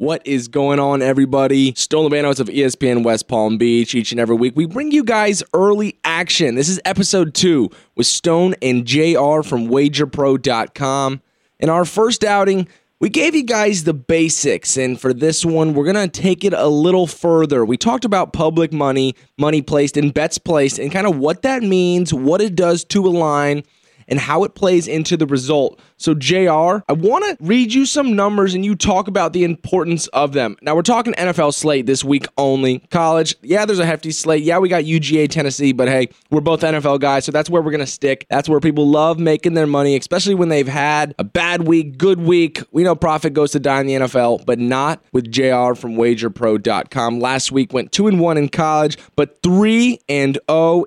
What is going on, everybody? Stone Lubanowicz of ESPN West Palm Beach. Each and every week, we bring you guys early action. This is episode 2 with Stone and JR from wagerpro.com. In our first outing, we gave you guys the basics, and for this one, we're going to take it a little further. We talked about public money, money placed, and bets placed, and kind of what that means, what it does to a line, and how it plays into the result. So JR, I want to read you some numbers and you talk about the importance of them. Now we're talking NFL slate this week only. College, yeah, there's a hefty slate. Yeah, we got UGA, Tennessee, but hey, we're both NFL guys, so that's where we're going to stick. That's where people love making their money, especially when they've had a bad week, good week. We know profit goes to die in the NFL, but not with JR from wagerpro.com. Last week went 2-1 in college, but 3-0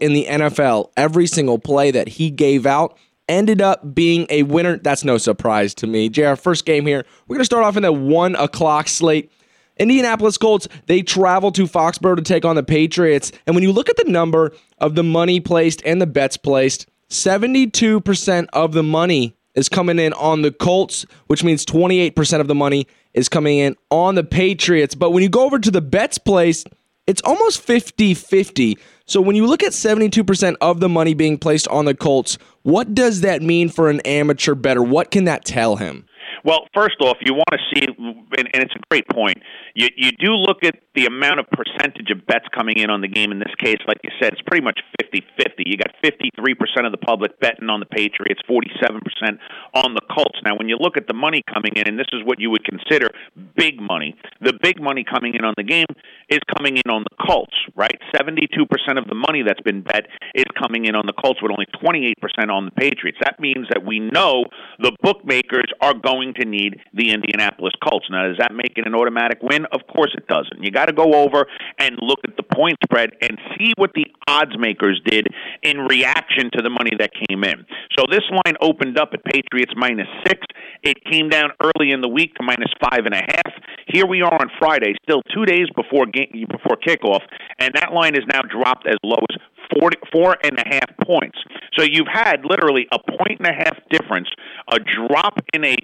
in the NFL. Every single play that he gave out ended up being a winner. That's no surprise to me. JR, first game here. We're going to start off in the 1 o'clock slate. Indianapolis Colts, they travel to Foxborough to take on the Patriots. And when you look at the number of the money placed and the bets placed, 72% of the money is coming in on the Colts, which means 28% of the money is coming in on the Patriots. But when you go over to the bets placed, it's almost 50-50. So when you look at 72% of the money being placed on the Colts, what does that mean for an amateur bettor? What can that tell him? Well, first off, you want to see, and it's a great point, you do look at the amount of percentage of bets coming in on the game. In this case, like you said, it's pretty much 50-50. You got 53% of the public betting on the Patriots, 47% on the Colts. Now, when you look at the money coming in, and this is what you would consider big money, the big money coming in on the game is coming in on the Colts, right? 72% of the money that's been bet is coming in on the Colts with only 28% on the Patriots. That means that we know the bookmakers are going to need the Indianapolis Colts. Now, does that make it an automatic win? Of course it doesn't. You got to go over and look at the point spread and see what the odds makers did in reaction to the money that came in. So this line opened up at Patriots -6. It came down early in the week to -5.5. Here we are on Friday, still 2 days before kickoff, and that line is now dropped as low as 4.5 points. So you've had literally a 1.5 difference, a drop in a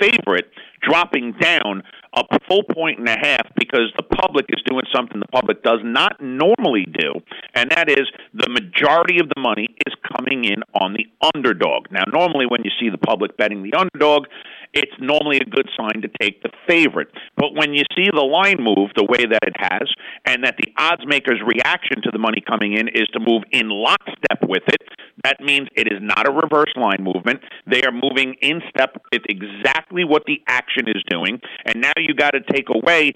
favorite dropping down a full 1.5 because the public is doing something the public does not normally do, and that is the majority of the money is coming in on the underdog. Now, normally when you see the public betting the underdog, it's normally a good sign to take the favorite. But when you see the line move the way that it has, and that the odds maker's reaction to the money coming in is to move in lockstep with it, that means it is not a reverse line movement. They are moving in step with exactly what the action is doing. And now you got to take away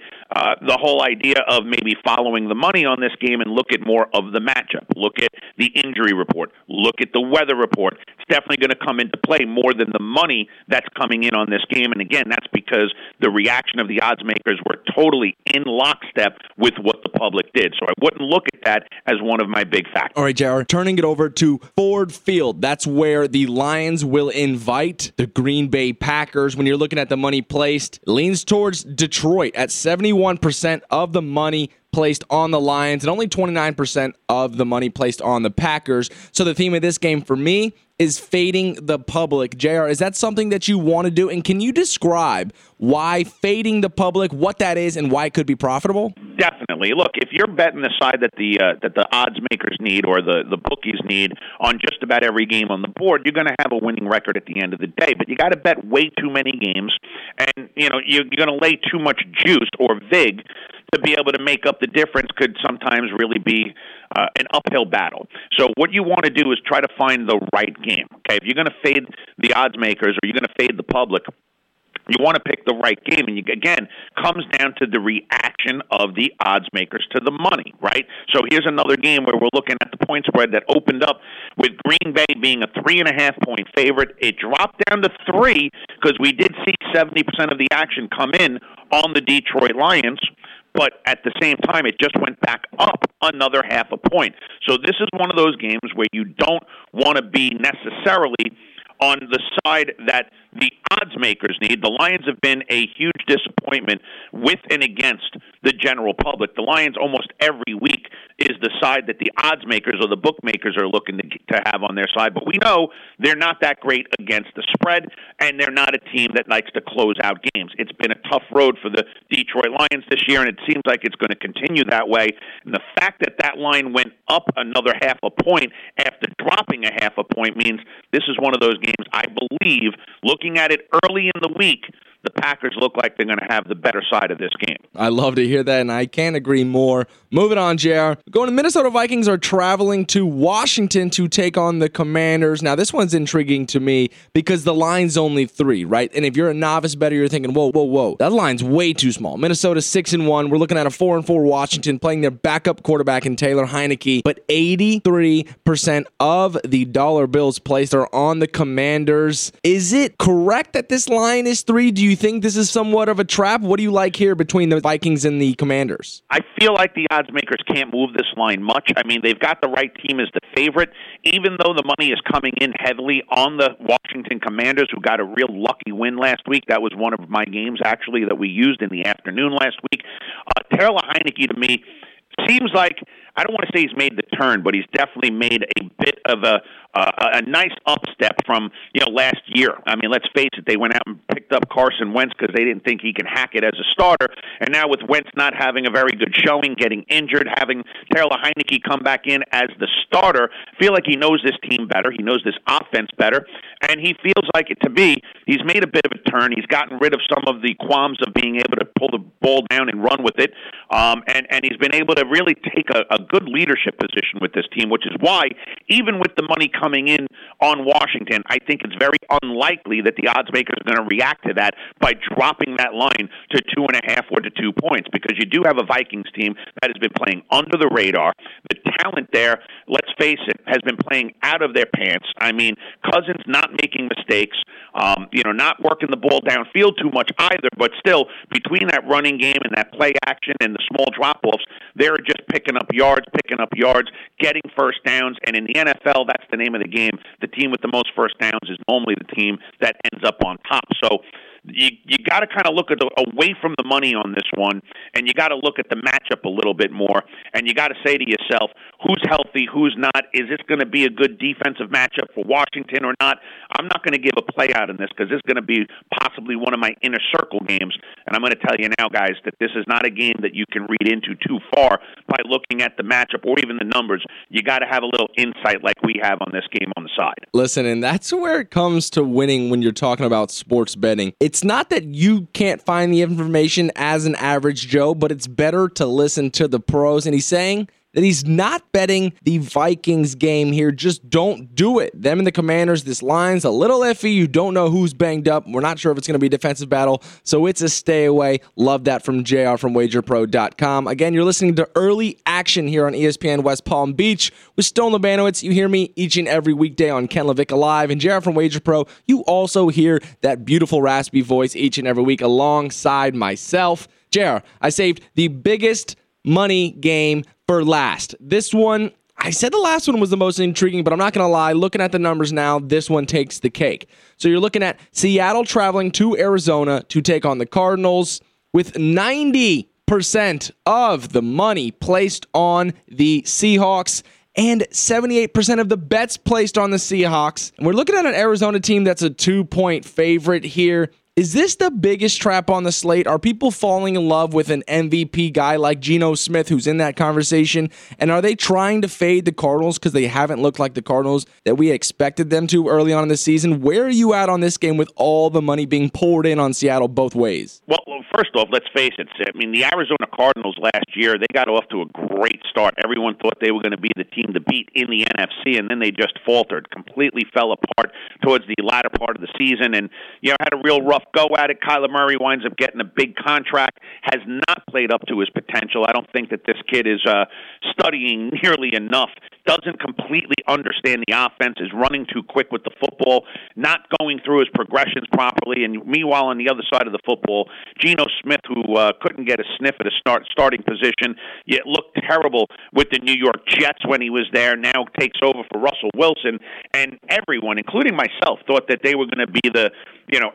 the whole idea of maybe following the money on this game and look at more of the matchup. Look at the injury report. Look at the weather report. It's definitely going to come into play more than the money that's coming in on this game. And again, that's because the reaction of the odds makers were totally in lockstep with what the public did. So I wouldn't look at that as one of my big factors. All right, JR, turning it over to Ford Field. That's where the Lions will invite the Green Bay Packers. When you're looking at the money placed, it leans towards Detroit at 71% of the money placed on the Lions and only 29% of the money placed on the Packers. So the theme of this game for me is fading the public. JR, is that something that you want to do? And can you describe why fading the public, what that is, and why it could be profitable? Definitely. Look, if you're betting the side that the odds makers need or the bookies need on just about every game on the board, you're going to have a winning record at the end of the day. But you got to bet way too many games, and you're going to lay too much juice or vig to be able to make up the difference. Could sometimes really be an uphill battle. So what you want to do is try to find the right game. Okay, if you're going to fade the odds makers or you're going to fade the public, you want to pick the right game, and again, comes down to the reaction of the odds makers to the money, right? So here's another game where we're looking at the point spread that opened up with Green Bay being a 3.5-point favorite. It dropped down to 3 because we did see 70% of the action come in on the Detroit Lions. But at the same time, it just went back up another 0.5 point. So this is one of those games where you don't want to be necessarily on the side that the odds makers need. The Lions have been a huge disappointment with and against the general public. The Lions almost every week is the side that the odds makers or the bookmakers are looking to have on their side. But we know they're not that great against the spread, and they're not a team that likes to close out games. It's been a tough road for the Detroit Lions this year, and it seems like it's going to continue that way. And the fact that that line went up another half a point after dropping a half a point means this is one of those games, I believe, looking at it early in the week, the Packers look like they're going to have the better side of this game. I love to hear that, and I can't agree more. Moving on, JR. Going to Minnesota Vikings are traveling to Washington to take on the Commanders. Now, this one's intriguing to me because the line's only 3, right? And if you're a novice bettor, you're thinking, whoa. That line's way too small. Minnesota's 6-1. We're looking at a 4-4 Washington playing their backup quarterback in Taylor Heinicke. But 83% of the dollar bills placed are on the Commanders. Is it correct that this line is 3? Do you think this is somewhat of a trap? What do you like here between the Vikings and the Commanders? I feel like the odds makers can't move this line much. I mean, they've got the right team as the favorite, even though the money is coming in heavily on the Washington Commanders, who got a real lucky win last week. That was one of my games, actually, that we used in the afternoon last week. Taylor Heinicke, to me, seems like, I don't want to say he's made the turn, but he's definitely made a bit of a nice upstep from last year. I mean, let's face it, they went out and picked up Carson Wentz because they didn't think he can hack it as a starter. And now with Wentz not having a very good showing, getting injured, having Taylor Heinicke come back in as the starter, I feel like he knows this team better. He knows this offense better. And he feels like it to me, he's made a bit of a turn. He's gotten rid of some of the qualms of being able to pull the ball down and run with it. And he's been able to really take a good leadership position with this team, which is why, even with the money coming in on Washington, I think it's very unlikely that the odds makers are going to react to that by dropping that line to 2.5 or to 2 points, because you do have a Vikings team that has been playing under the radar. The talent there, let's face it, has been playing out of their pants. I mean, Cousins not making mistakes, not working the ball downfield too much either, but still, between that running game and that play action and the small drop-offs, they're just picking up yards, getting first downs, and in the NFL, that's the name of the game. The team with the most first downs is normally the team that ends up on top. So you got to kind of look at away from the money on this one, and you got to look at the matchup a little bit more, and you got to say to yourself, who's healthy, who's not? Is this going to be a good defensive matchup for Washington or not? I'm not going to give a play out in this because this is going to be possibly one of my inner circle games, and I'm going to tell you now, guys, that this is not a game that you can read into too far by looking at the matchup or even the numbers. You got to have a little insight like we have on this game on the side. Listen, and that's where it comes to winning when you're talking about sports betting. It's not that you can't find the information as an average Joe, but it's better to listen to the pros. And he's saying that he's not betting the Vikings game here. Just don't do it. Them and the Commanders, this line's a little iffy. You don't know who's banged up. We're not sure if it's going to be a defensive battle, so it's a stay away. Love that from JR from wagerpro.com. Again, you're listening to Early Action here on ESPN West Palm Beach with Stone Lubanowicz. You hear me each and every weekday on Ken Levick Alive. And JR from WagerPro, you also hear that beautiful raspy voice each and every week alongside myself. JR, I saved the biggest money game for last. This one, I said the last one was the most intriguing, but I'm not going to lie. Looking at the numbers now, this one takes the cake. So you're looking at Seattle traveling to Arizona to take on the Cardinals with 90% of the money placed on the Seahawks and 78% of the bets placed on the Seahawks. And we're looking at an Arizona team that's a 2-point favorite here. Is this the biggest trap on the slate? Are people falling in love with an MVP guy like Geno Smith, who's in that conversation? And are they trying to fade the Cardinals because they haven't looked like the Cardinals that we expected them to early on in the season? Where are you at on this game with all the money being poured in on Seattle both ways? Well, first off, let's face it. I mean, the Arizona Cardinals last year, they got off to a great start. Everyone thought they were going to be the team to beat in the NFC, and then they just faltered, completely fell apart towards the latter part of the season, and had a real rough go at it. Kyler Murray winds up getting a big contract, has not played up to his potential. I don't think that this kid is studying nearly enough doesn't completely understand the offense, is running too quick with the football, not going through his progressions properly. And meanwhile, on the other side of the football, Geno Smith, who couldn't get a sniff at a starting position, yet looked terrible with the New York Jets when he was there, now takes over for Russell Wilson. And everyone, including myself, thought that they were going to be the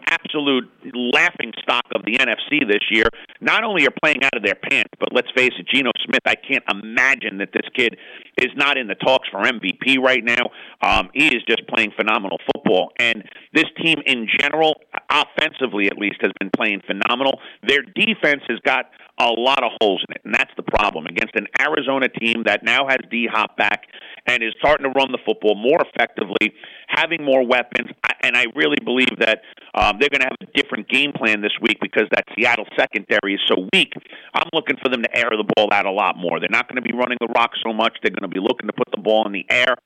absolute laughing stock of the NFC this year. Not only are playing out of their pants, but let's face it, Geno Smith, I can't imagine that this kid is not in the talks for MVP right now. He is just playing phenomenal football. And this team in general, offensively at least, has been playing phenomenal. Their defense has got a lot of holes in it, and that's the problem. Against an Arizona team that now has D-Hop back and is starting to run the football more effectively, having more weapons, and I really believe that they're going to have a different game plan this week because that Seattle secondary is so weak. I'm looking for them to air the ball out a lot more. They're not going to be running the rock so much. They're going to be looking to put the ball in the air.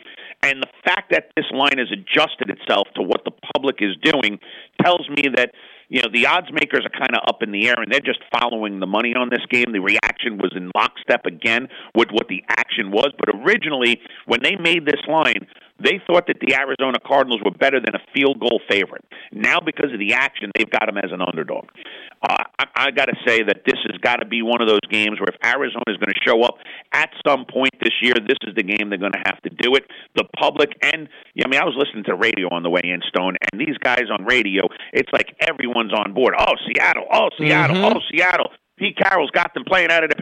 And the fact that this line has adjusted itself to what the public is doing tells me that the odds makers are kind of up in the air, and they're just following the money on this game. The reaction was in lockstep again with what the action was. But originally, when they made this line, they thought that the Arizona Cardinals were better than a field goal favorite. Now, because of the action, they've got them as an underdog. I got to say that this has got to be one of those games where if Arizona is going to show up at some point this year, this is the game they're going to have to do it. The public, and I was listening to radio on the way in, Stone, and these guys on radio, it's like everyone's on board. Oh, Seattle! Oh, Seattle! Mm-hmm. Oh, Seattle! Pete Carroll's got them playing out of the...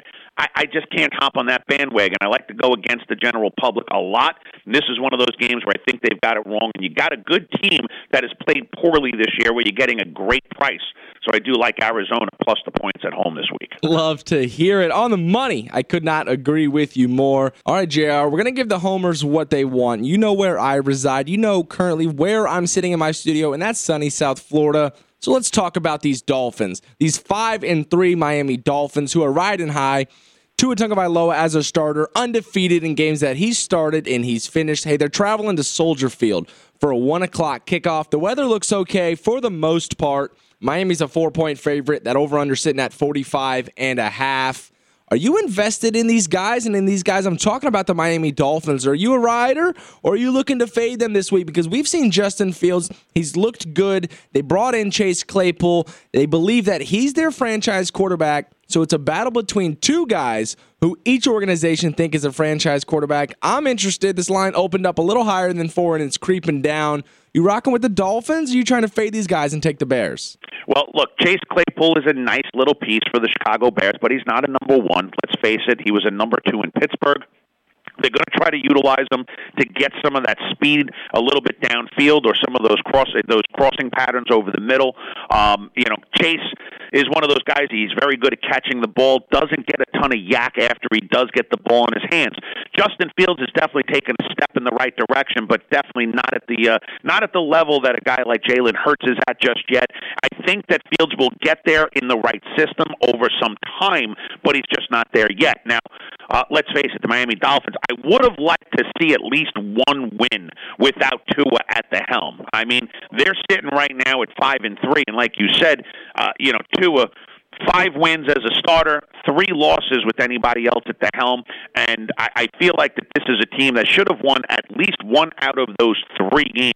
I just can't hop on that bandwagon. I like to go against the general public a lot. And this is one of those games where I think they've got it wrong. And you got a good team that has played poorly this year where you're getting a great price. So I do like Arizona plus the points at home this week. Love to hear it. On the money, I could not agree with you more. All right, JR, we're going to give the homers what they want. You know where I reside. You know currently where I'm sitting in my studio, and that's sunny South Florida. So let's talk about these Dolphins, these 5-3 Miami Dolphins who are riding high. Tua Tagovailoa as a starter, undefeated in games that he started and he's finished. Hey, they're traveling to Soldier Field for a 1 o'clock kickoff. The weather looks okay for the most part. Miami's a 4-point favorite. That over-under sitting at 45.5. Are you invested in these guys? And in these guys, I'm talking about the Miami Dolphins. Are you a rider, or are you looking to fade them this week? Because we've seen Justin Fields. He's looked good. They brought in Chase Claypool. They believe that he's their franchise quarterback. So it's a battle between two guys who each organization think is a franchise quarterback. I'm interested. This line opened up a little higher than 4, and it's creeping down. You rocking with the Dolphins, or you trying to fade these guys and take the Bears? Well, look, Chase Claypool is a nice little piece for the Chicago Bears, but he's not a number one. Let's face it, he was a number 2 in Pittsburgh. They're going to try to utilize them to get some of that speed a little bit downfield, or some of those crossing patterns over the middle. Chase is one of those guys. He's very good at catching the ball, doesn't get a ton of yak after he does get the ball in his hands. Justin Fields has definitely taken a step in the right direction, but definitely not at the level that a guy like Jalen Hurts is at just yet. I think that Fields will get there in the right system over some time, but he's just not there yet. Now, let's face it, the Miami Dolphins, I would have liked to see at least one win without Tua at the helm. I mean, they're sitting right now at 5-3, and like you said, Tua, 5 wins as a starter, 3 losses with anybody else at the helm, and I feel like that this is a team that should have won at least one out of those 3 games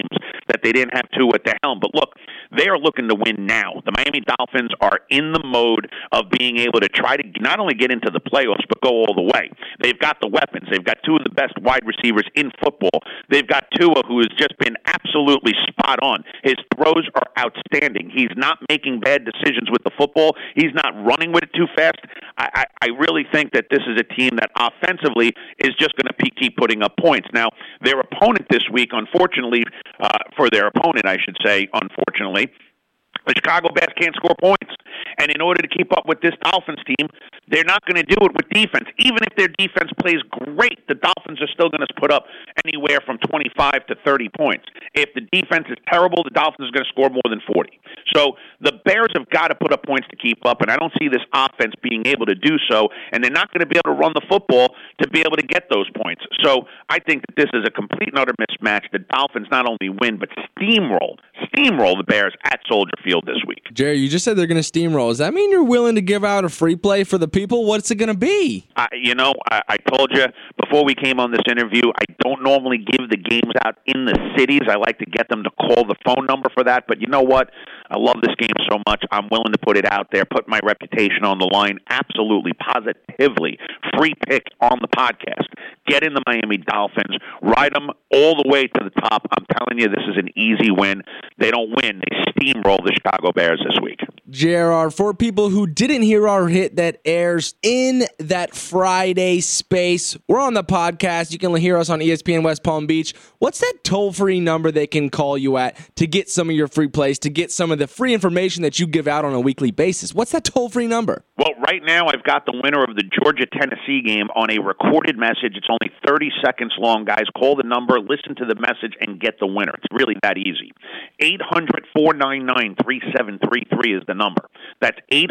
that they didn't have Tua at the helm. But look, they are looking to win now. The Miami Dolphins are in the mode of being able to try to not only get into the playoffs, but go all the way. They've got the weapons. They've got 2 of the best wide receivers in football. They've got Tua, who has just been absolutely spot on. His throws are outstanding. He's not making bad decisions with the football. He's not running with it too fast. I really think that this is a team that offensively is just going to keep putting up points. Now, their opponent this week, unfortunately, the Chicago Bears can't score points. And in order to keep up with this Dolphins team, they're not going to do it with defense. Even if their defense plays great, the Dolphins are still going to put up anywhere from 25 to 30 points. If the defense is terrible, the Dolphins are going to score more than 40. So the Bears have got to put up points to keep up, and I don't see this offense being able to do so, and they're not going to be able to run the football to be able to get those points. So I think that this is a complete and utter mismatch. The Dolphins not only win, but steamroll the Bears at Soldier Field this week. Jerry, you just said they're going to steamroll. Does that mean you're willing to give out a free play for the people, what's it going to be? I told you before we came on this interview, I don't normally give the games out in the cities. I like to get them to call the phone number for that. But you know what? I love this game so much. I'm willing to put it out there, put my reputation on the line, absolutely, positively. Free pick on the podcast. Get in the Miami Dolphins. Ride them all the way to the top. I'm telling you, this is an easy win. They don't win. They steamroll the Chicago Bears this week. JR, for people who didn't hear our hit that airs in that Friday space, we're on the podcast. You can hear us on ESPN West Palm Beach. What's that toll-free number they can call you at to get some of your free plays, to get some of the free information that you give out on a weekly basis? What's that toll-free number? Well, right now I've got the winner of the Georgia-Tennessee game on a recorded message. It's only 30 seconds long, guys. Call the number, listen to the message, and get the winner. It's really that easy. 800-499-3733 is the number. That's 800-499-3733,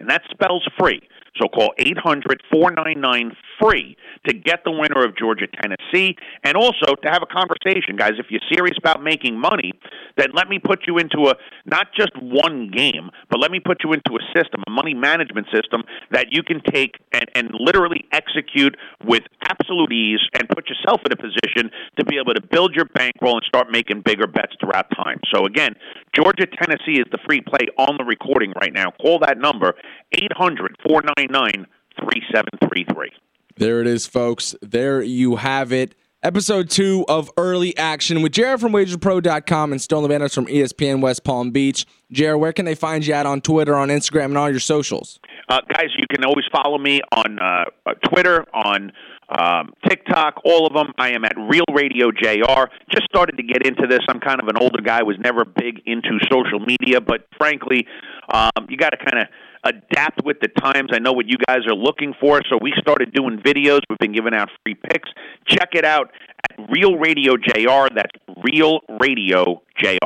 and that spells free. So call 800-499-FREE to get the winner of Georgia-Tennessee, and also to have a conversation, guys. If you're serious about making money, then let me put you into a, not just one game, but let me put you into a system, a money management system that you can take and literally execute with absolute ease and put yourself in a position to be able to build your bankroll and start making bigger bets throughout time. So again, Georgia-Tennessee is the free play on the recording right now. Call that number, 800-499-3733. There it is, folks. There you have it. Episode 2 of Early Action with Jared from wagerpro.com and Stone Lubanowicz from ESPN West Palm Beach. Jared, where can they find you at on Twitter, on Instagram, and all your socials? Guys, you can always follow me on Twitter, on TikTok, all of them. I am at Real Radio JR. Just started to get into this. I'm kind of an older guy, was never big into social media, but frankly, you got to kind of adapt with the times. I know what you guys are looking for, so we started doing videos. We've been giving out free picks. Check it out at Real Radio JR. That's Real Radio JR.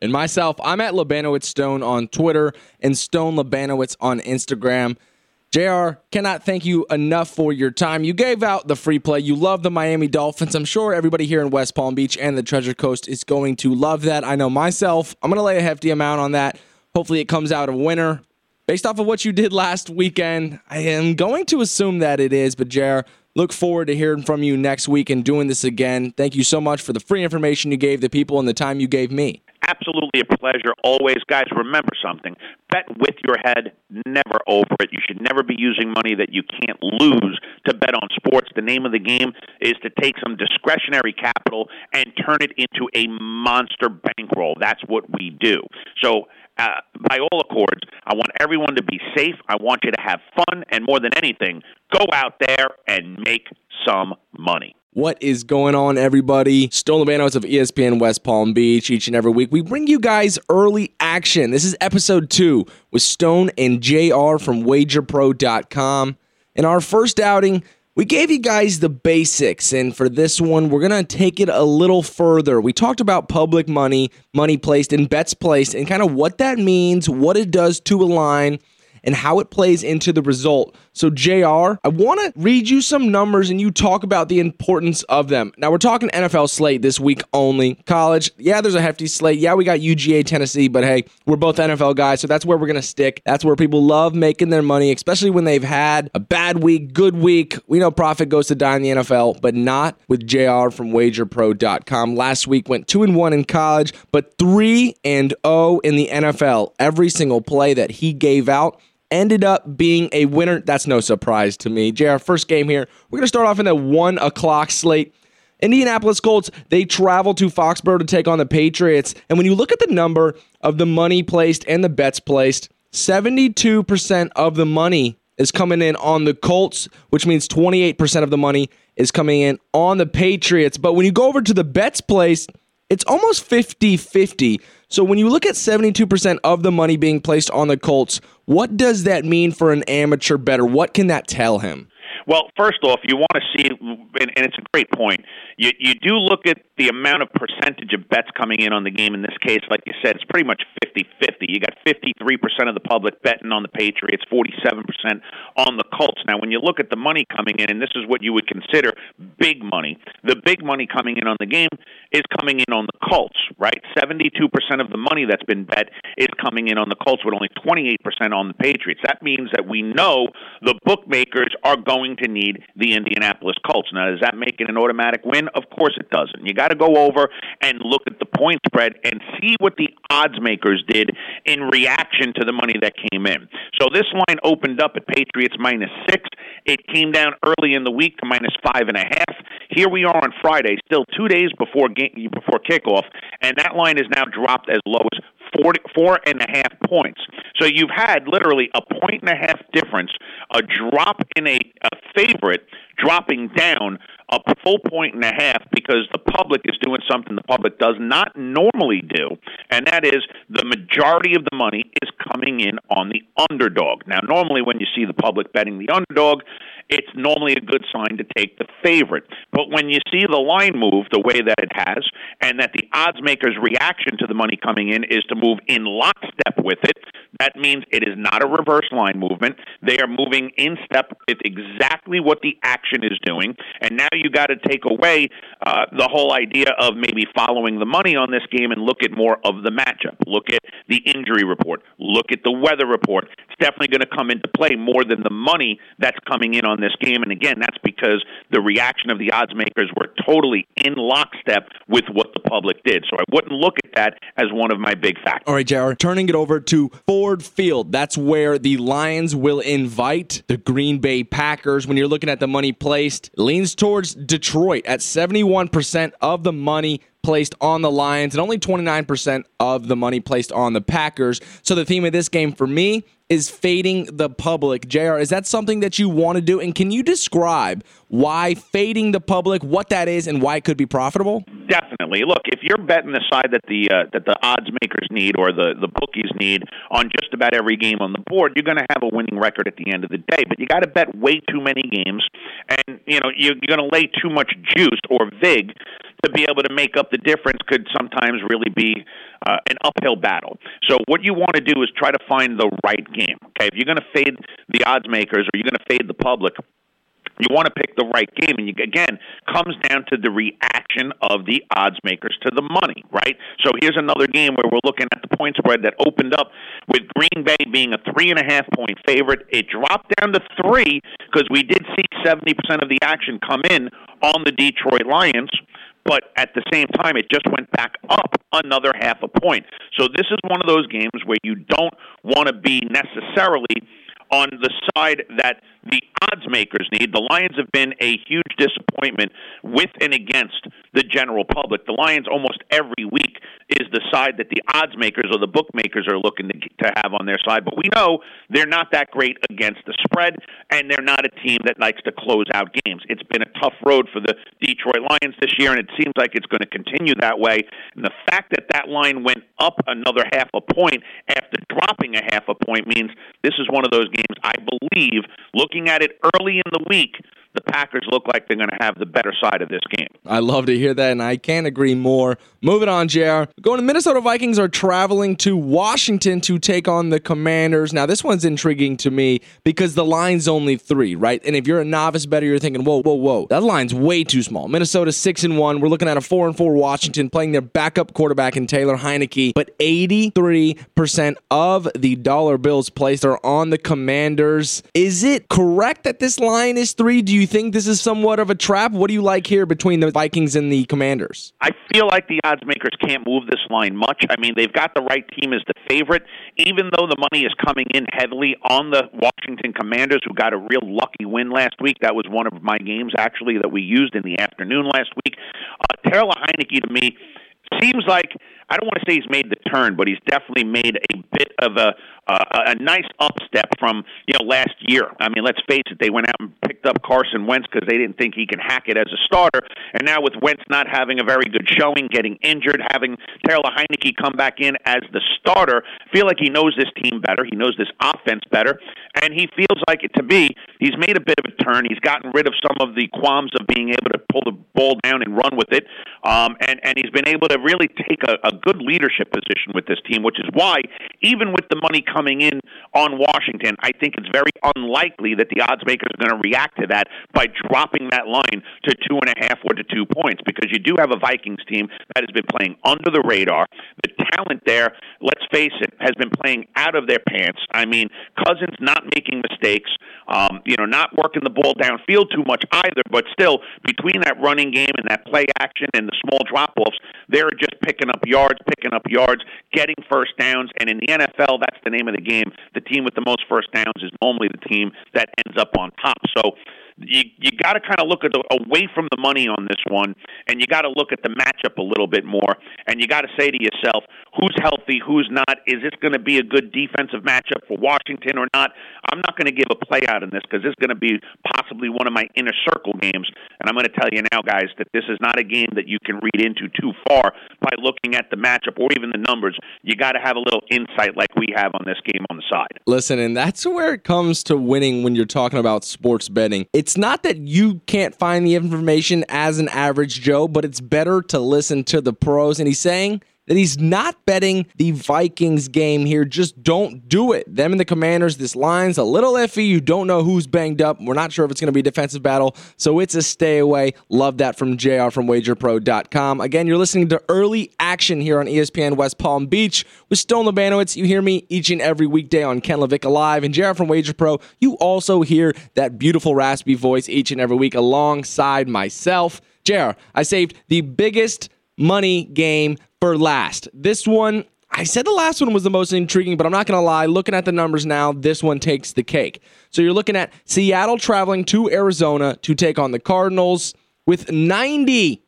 And myself, I'm at Lubanowicz Stone on Twitter and Stone Lubanowicz on Instagram. JR, cannot thank you enough for your time. You gave out the free play. You love the Miami Dolphins. I'm sure everybody here in West Palm Beach and the Treasure Coast is going to love that. I know myself, I'm going to lay a hefty amount on that. Hopefully it comes out a winner. Based off of what you did last weekend, I am going to assume that it is, but JR, look forward to hearing from you next week and doing this again. Thank you so much for the free information you gave the people and the time you gave me. Absolutely a pleasure always. Guys, remember something. Bet with your head, never over it. You should never be using money that you can't lose to bet on sports. The name of the game is to take some discretionary capital and turn it into a monster bankroll. That's what we do. So by all accords, I want everyone to be safe. I want you to have fun. And more than anything, go out there and make some money. What is going on, everybody? Stone Lubanowicz of ESPN West Palm Beach. Each and every week, we bring you guys Early Action. This is episode 2 with Stone and JR from wagerpro.com. In our first outing, we gave you guys the basics, and for this one, we're going to take it a little further. We talked about public money, money placed, and bets placed, and kind of what that means, what it does to a line, and how it plays into the result. So, JR, I want to read you some numbers, and you talk about the importance of them. Now, we're talking NFL slate this week only. College, yeah, there's a hefty slate. Yeah, we got UGA, Tennessee, but hey, we're both NFL guys, so that's where we're going to stick. That's where people love making their money, especially when they've had a bad week, good week. We know profit goes to die in the NFL, but not with JR from wagerpro.com. Last week went 2-1 in college, but 3-0 in the NFL. Every single play that he gave out ended up being a winner. That's no surprise to me. JR, first game here. We're going to start off in the 1 o'clock slate. Indianapolis Colts, they travel to Foxborough to take on the Patriots. And when you look at the number of the money placed and the bets placed, 72% of the money is coming in on the Colts, which means 28% of the money is coming in on the Patriots. But when you go over to the bets placed, it's almost 50-50. So when you look at 72% of the money being placed on the Colts, what does that mean for an amateur bettor? What can that tell him? Well, first off, you want to see, and it's a great point, you do look at the amount of percentage of bets coming in on the game. In this case, like you said, it's pretty much 50-50. You got 53% of the public betting on the Patriots, 47% on the Colts. Now, when you look at the money coming in, and this is what you would consider big money, the big money coming in on the game is coming in on the Colts, right? 72% of the money that's been bet is coming in on the Colts with only 28% on the Patriots. That means that we know the bookmakers are going to need the Indianapolis Colts. Now, does that make it an automatic win? Of course it doesn't. You got to go over and look at the point spread and see what the odds makers did in reaction to the money that came in. So this line opened up at Patriots -6. It came down early in the week to -5.5. Here we are on Friday, still 2 days before kickoff, and that line is now dropped as low as 4.5 points. So you've had literally a 1.5 difference, a drop in a favorite dropping down a full 1.5 because the public is doing something the public does not normally do, and that is the majority of the money is coming in on the underdog. Now, normally when you see the public betting the underdog, it's normally a good sign to take the favorite. But when you see the line move the way that it has, and that the odds makers' reaction to the money coming in is to move in lockstep with it, that means it is not a reverse line movement. They are moving in step with exactly what the action is doing, and now you got to take away the whole idea of maybe following the money on this game and look at more of the matchup. Look at the injury report. Look at the weather report. It's definitely going to come into play more than the money that's coming in on this game, and again, that's because the reaction of the odds makers were totally in lockstep with what the public did. So I wouldn't look at that as one of my big factors. All right, Jared, turning it over to Ford Field. That's where the Lions will invite the Green Bay Packers. When you're looking at the money placed, leans towards Detroit at 71% of the money placed on the Lions and only 29% of the money placed on the Packers. So the theme of this game for me is fading the public. JR, is that something that you want to do? And can you describe why fading the public, what that is, and why it could be profitable? Definitely. Look, if you're betting the side that the odds makers need or the bookies need on just about every game on the board, you're going to have a winning record at the end of the day. But you got to bet way too many games, and you're going to lay too much juice or vig to be able to make up the difference. Could sometimes really be an uphill battle. So what you want to do is try to find the right game. Okay, if you're going to fade the odds makers or you're going to fade the public, you want to pick the right game, and again, comes down to the reaction of the odds makers to the money, right? So here's another game where we're looking at the point spread that opened up with Green Bay being a 3.5-point favorite. It dropped down to 3 because we did see 70% of the action come in on the Detroit Lions. But at the same time, it just went back up another 0.5 point. So this is one of those games where you don't want to be necessarily on the side that the odds makers need. The Lions have been a huge disappointment with and against the general public. The Lions almost every week is the side that the odds makers or the bookmakers are looking to have on their side. But we know they're not that great against the spread, and they're not a team that likes to close out games. It's been a tough road for the Detroit Lions this year, and it seems like it's going to continue that way. And the fact that that line went up another 0.5 point after dropping a 0.5 point means this is one of those games, I believe, looking at it early in the week, the Packers look like they're going to have the better side of this game. I love to hear that, and I can't agree more. Moving on, JR. Going to Minnesota Vikings are traveling to Washington to take on the Commanders. Now, this one's intriguing to me because the line's only 3, right? And if you're a novice bettor, you're thinking, whoa, that line's way too small. Minnesota 6-1. We're looking at a 4-4 Washington playing their backup quarterback in Taylor Heinicke, but 83% of the dollar bills placed are on the Commanders. Is it correct that this line is 3? Do you think this is somewhat of a trap? What do you like here between the Vikings and the Commanders? I feel like the odds makers can't move this line much. I mean, they've got the right team as the favorite, even though the money is coming in heavily on the Washington Commanders, who got a real lucky win last week. That was one of my games, actually, that we used in the afternoon last week. Taylor Heinicke, to me, seems like I don't want to say he's made the turn, but he's definitely made a bit of a nice upstep from, last year. I mean, let's face it, they went out and picked up Carson Wentz because they didn't think he could hack it as a starter. And now with Wentz not having a very good showing, getting injured, having Taylor Heinicke come back in as the starter, I feel like he knows this team better. He knows this offense better. And he feels like it to me, he's made a bit of a turn. He's gotten rid of some of the qualms of being able to pull the ball down and run with it. And he's been able to really take a good leadership position with this team, which is why, even with the money coming in on Washington, I think it's very unlikely that the odds makers are going to react to that by dropping that line to 2.5 or to 2 points, because you do have a Vikings team that has been playing under the radar. The talent there, let's face it, has been playing out of their pants. I mean, Cousins not making mistakes, not working the ball downfield too much either, but still, between that running game and that play action and the small drop-offs, they're just picking up yards, getting first downs, and in the NFL, that's the name of the game. The team with the most first downs is normally the team that ends up on top. So you got to kind of look at away from the money on this one, and you got to look at the matchup a little bit more, and you got to say to yourself, who's healthy, who's not? Is this going to be a good defensive matchup for Washington or not? I'm not going to give a play out in this because this is going to be possibly one of my inner circle games, and I'm going to tell you now, guys, that this is not a game that you can read into too far by looking at the matchup or even the numbers. You got to have a little insight like we have on this game on the side. Listen, and that's where it comes to winning when you're talking about sports betting. It's not that you can't find the information as an average Joe, but it's better to listen to the pros. And he's saying that he's not betting the Vikings game here. Just don't do it. Them and the Commanders, this line's a little iffy. You don't know who's banged up. We're not sure if it's going to be a defensive battle. So it's a stay away. Love that from JR from wagerpro.com. Again, you're listening to Early Action here on ESPN West Palm Beach with Stone Lubanowicz. You hear me each and every weekday on Ken Levick Alive. And JR from WagerPro, you also hear that beautiful raspy voice each and every week alongside myself. JR, I saved the biggest money game for last. This one, I said the last one was the most intriguing, but I'm not going to lie. Looking at the numbers now, this one takes the cake. So you're looking at Seattle traveling to Arizona to take on the Cardinals with 90%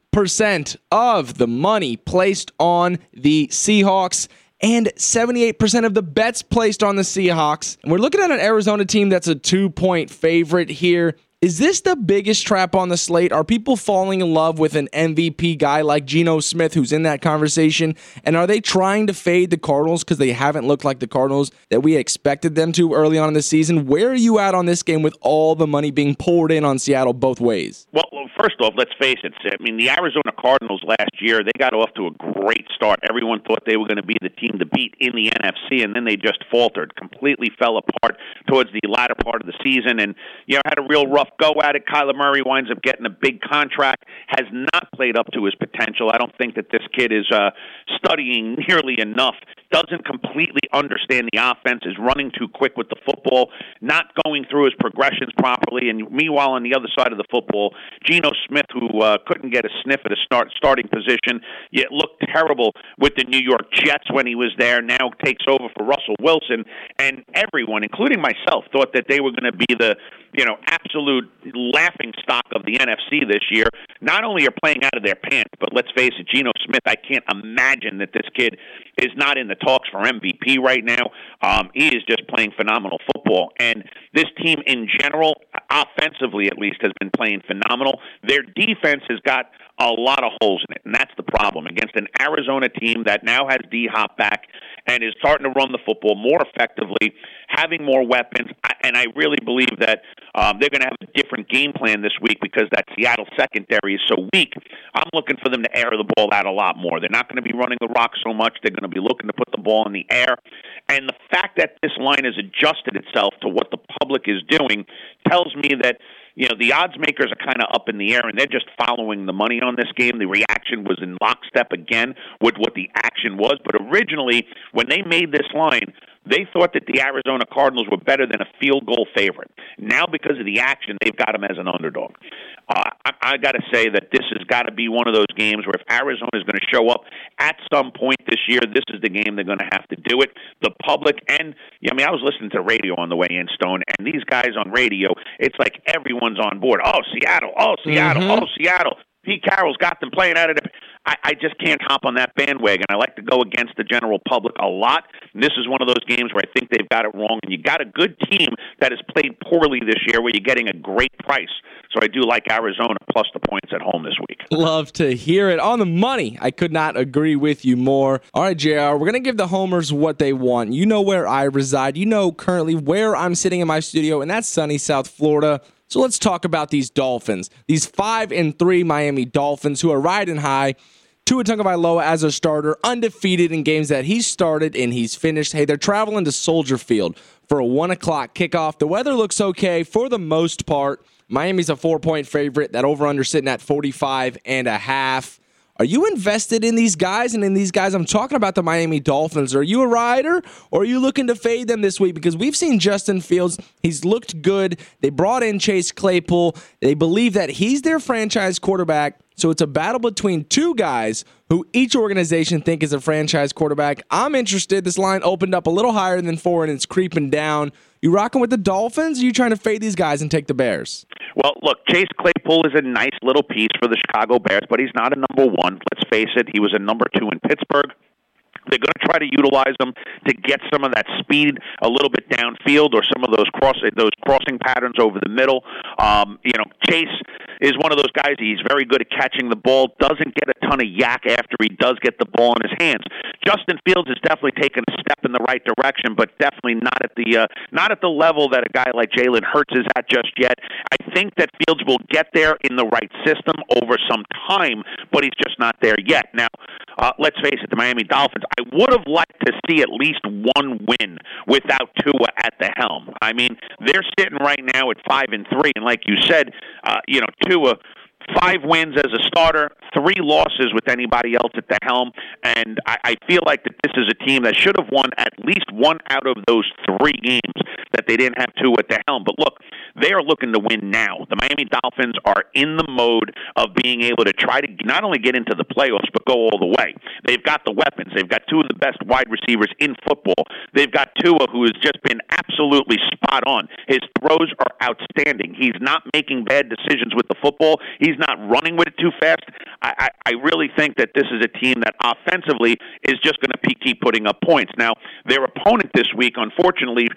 of the money placed on the Seahawks and 78% of the bets placed on the Seahawks. And we're looking at an Arizona team that's a 2-point favorite here. Is this the biggest trap on the slate? Are people falling in love with an MVP guy like Geno Smith, who's in that conversation? And are they trying to fade the Cardinals because they haven't looked like the Cardinals that we expected them to early on in the season? Where are you at on this game with all the money being poured in on Seattle both ways? Well, first off, let's face it. I mean, the Arizona Cardinals last year, they got off to a great start. Everyone thought they were going to be the team to beat in the NFC, and then they just faltered, completely fell apart towards the latter part of the season, and had a real rough go at it. Kyler Murray winds up getting a big contract, has not played up to his potential. I don't think that this kid is studying nearly enough, doesn't completely understand the offense, is running too quick with the football, not going through his progressions properly, and meanwhile on the other side of the football, Geno Smith, who couldn't get a sniff at a starting position, yet looked terrible with the New York Jets when he was there, now takes over for Russell Wilson, and everyone, including myself, thought that they were going to be the absolute laughing stock of the NFC this year. Not only are playing out of their pants, but let's face it, Geno Smith, I can't imagine that this kid is not in the talks for MVP right now. He is just playing phenomenal football. And this team in general, offensively at least, has been playing phenomenal. Their defense has got a lot of holes in it, and that's the problem. Against an Arizona team that now has D-Hop back and is starting to run the football more effectively, having more weapons, and I really believe that they're going to have a different game plan this week because that Seattle secondary is so weak. I'm looking for them to air the ball out a lot more. They're not going to be running the rock so much. They're going to be looking to put the ball in the air. And the fact that this line has adjusted itself to what the public is doing tells me that the odds makers are kind of up in the air, and they're just following the money on this game. The reaction was in lockstep again with what the action was. But originally, when they made this line, they thought that the Arizona Cardinals were better than a field goal favorite. Now, because of the action, they've got them as an underdog. I got to say that this has got to be one of those games where if Arizona is going to show up at some point this year, this is the game they're going to have to do it. The public, and I was listening to radio on the way in, Stone, and these guys on radio, it's like everyone's on board. Oh, Seattle. Oh, Seattle. Mm-hmm. Oh, Seattle. Pete Carroll's got them playing out of the... I just can't hop on that bandwagon. I like to go against the general public a lot, and this is one of those games where I think they've got it wrong, and you got a good team that has played poorly this year where you're getting a great price. So I do like Arizona plus the points at home this week. Love to hear it. On the money, I could not agree with you more. All right, JR, we're going to give the homers what they want. You know where I reside. You know currently where I'm sitting in my studio, and that's sunny South Florida. So let's talk about these Dolphins, these 5-3 Miami Dolphins who are riding high. Tua Tagovailoa as a starter, undefeated in games that he started and he's finished. Hey, they're traveling to Soldier Field for a 1 o'clock kickoff. The weather looks okay for the most part. Miami's a 4-point favorite. That over-under sitting at 45.5. Are you invested in these guys? And in these guys, I'm talking about the Miami Dolphins. Are you a rider, or are you looking to fade them this week? Because we've seen Justin Fields. He's looked good. They brought in Chase Claypool. They believe that he's their franchise quarterback. So it's a battle between two guys who each organization think is a franchise quarterback. I'm interested. This line opened up a little higher than 4, and it's creeping down. You rocking with the Dolphins, or you trying to fade these guys and take the Bears? Well, look, Chase Claypool is a nice little piece for the Chicago Bears, but he's not a number one. Let's face it, he was a number 2 in Pittsburgh. They're going to try to utilize them to get some of that speed a little bit downfield, or some of those crossing patterns over the middle. Chase is one of those guys. He's very good at catching the ball, doesn't get a ton of yak after he does get the ball in his hands. Justin Fields has definitely taken a step in the right direction, but definitely not at the level that a guy like Jalen Hurts is at just yet. I think that Fields will get there in the right system over some time, but he's just not there yet. Now, let's face it, the Miami Dolphins, I would have liked to see at least one win without Tua at the helm. I mean, they're sitting right now at 5-3, and like you said, Tua, 5 wins as a starter, 3 losses with anybody else at the helm, and I feel like that this is a team that should have won at least one out of those 3 games that they didn't have Tua at the helm. But look, they are looking to win now. The Miami Dolphins are in the mode of being able to try to not only get into the playoffs, but go all the way. They've got the weapons. They've got 2 of the best wide receivers in football. They've got Tua, who has just been absolutely spot on. His throws are outstanding. He's not making bad decisions with the football. He's not running with it too fast. I really think that this is a team that offensively is just going to keep putting up points. Now, their opponent this week, unfortunately,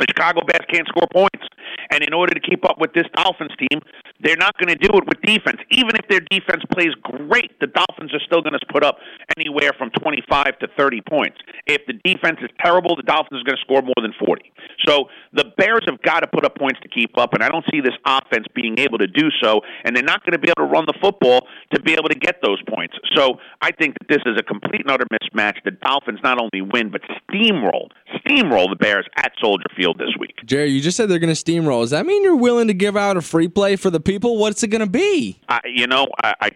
the Chicago Bears can't score points. And in order to keep up with this Dolphins team, they're not going to do it with defense. Even if their defense plays great, the Dolphins are still going to put up anywhere from 25 to 30 points. If the defense is terrible, the Dolphins are going to score more than 40. So the Bears have got to put up points to keep up, and I don't see this offense being able to do so, and they're not going to be able to run the football to be able to get those points. So I think that this is a complete and utter mismatch. The Dolphins not only win, but steamroll the Bears at Soldier Field this week. Jerry, you just said they're going to steamroll. Does that mean you're willing to give out a free play for the people? What's it going to be? I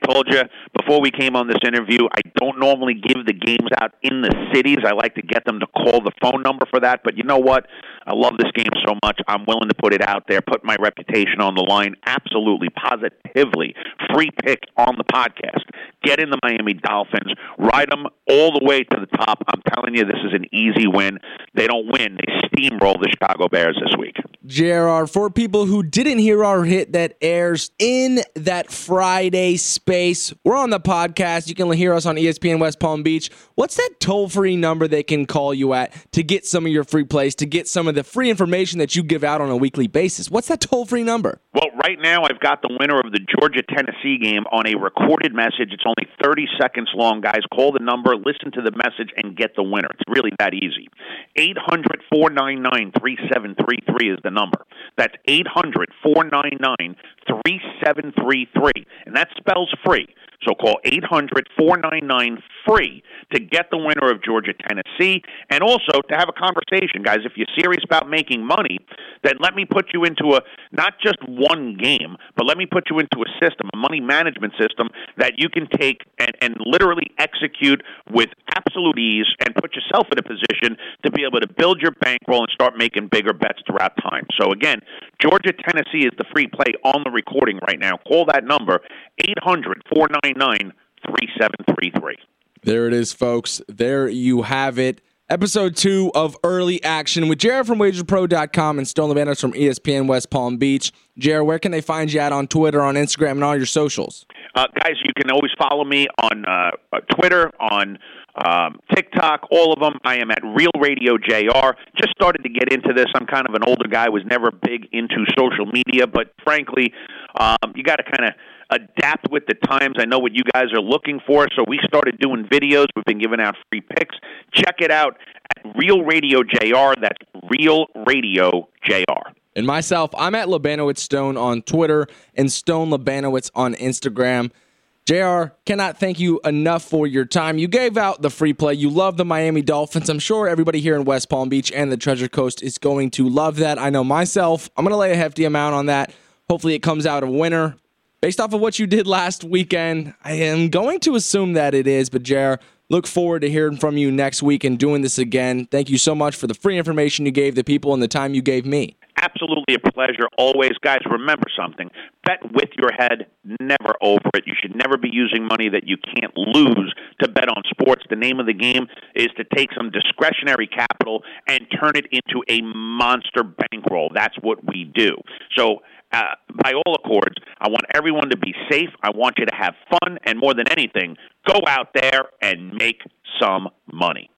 told you before we came on this interview, I don't normally give the games out in the cities. I like to get them to call the phone number for that, but you know what? I love this game so much, I'm willing to put it out there, put my reputation on the line, absolutely, positively. Free pick on the podcast. Get in the Miami Dolphins. Ride them all the way to the top. I'm telling you, this is an easy win. They don't win. They steamroll the Chicago Bears this week. JR, for people who didn't hear our hit that airs in that Friday space, we're on the podcast. You can hear us on ESPN West Palm Beach. What's that toll-free number they can call you at to get some of your free plays, to get some of the free information that you give out on a weekly basis? What's that toll-free number? Well, right now I've got the winner of the Georgia-Tennessee game on a recorded message. It's only 30 seconds long, guys. Call the number, listen to the message, and get the winner. It's really that easy. 800-499-3733 is the number. That's 800-499-3733, and that spells free. So call 800-499-FREE to get the winner of Georgia-Tennessee, and also to have a conversation, guys. If you're serious about making money, then let me put you into not just one game, but let me put you into a system, a money management system that you can take and literally execute with absolute ease and put yourself in a position to be able to build your bankroll and start making bigger bets throughout time. So again, Georgia-Tennessee is the free play on the recording right now. Call that number, 800-499-3733. There it is, folks. There you have it. Episode 2 of Early Action with Jared from wagerpro.com and Stone Lubanowicz from ESPN West Palm Beach. Jared, where can they find you at on Twitter, on Instagram, and all your socials? Guys, you can always follow me on Twitter, on TikTok, all of them. I am at Real Radio JR. Just started to get into this. I'm kind of an older guy, was never big into social media, but frankly, you got to kind of adapt with the times. I know what you guys are looking for, so we started doing videos. We've been giving out free picks. Check it out at Real Radio JR. That's Real Radio JR. And myself, I'm at Lubanowicz Stone on Twitter and Stone Lubanowicz on Instagram. JR, cannot thank you enough for your time. You gave out the free play. You love the Miami Dolphins. I'm sure everybody here in West Palm Beach and the Treasure Coast is going to love that. I know myself, I'm going to lay a hefty amount on that. Hopefully it comes out a winner. Based off of what you did last weekend, I am going to assume that it is, but JR, look forward to hearing from you next week and doing this again. Thank you so much for the free information you gave the people and the time you gave me. Absolutely a pleasure, always. Guys, remember something. Bet with your head, never over it. You should never be using money that you can't lose to bet on sports. The name of the game is to take some discretionary capital and turn it into a monster bankroll. That's what we do. So, by all accords, I want everyone to be safe. I want you to have fun. And more than anything, go out there and make some money.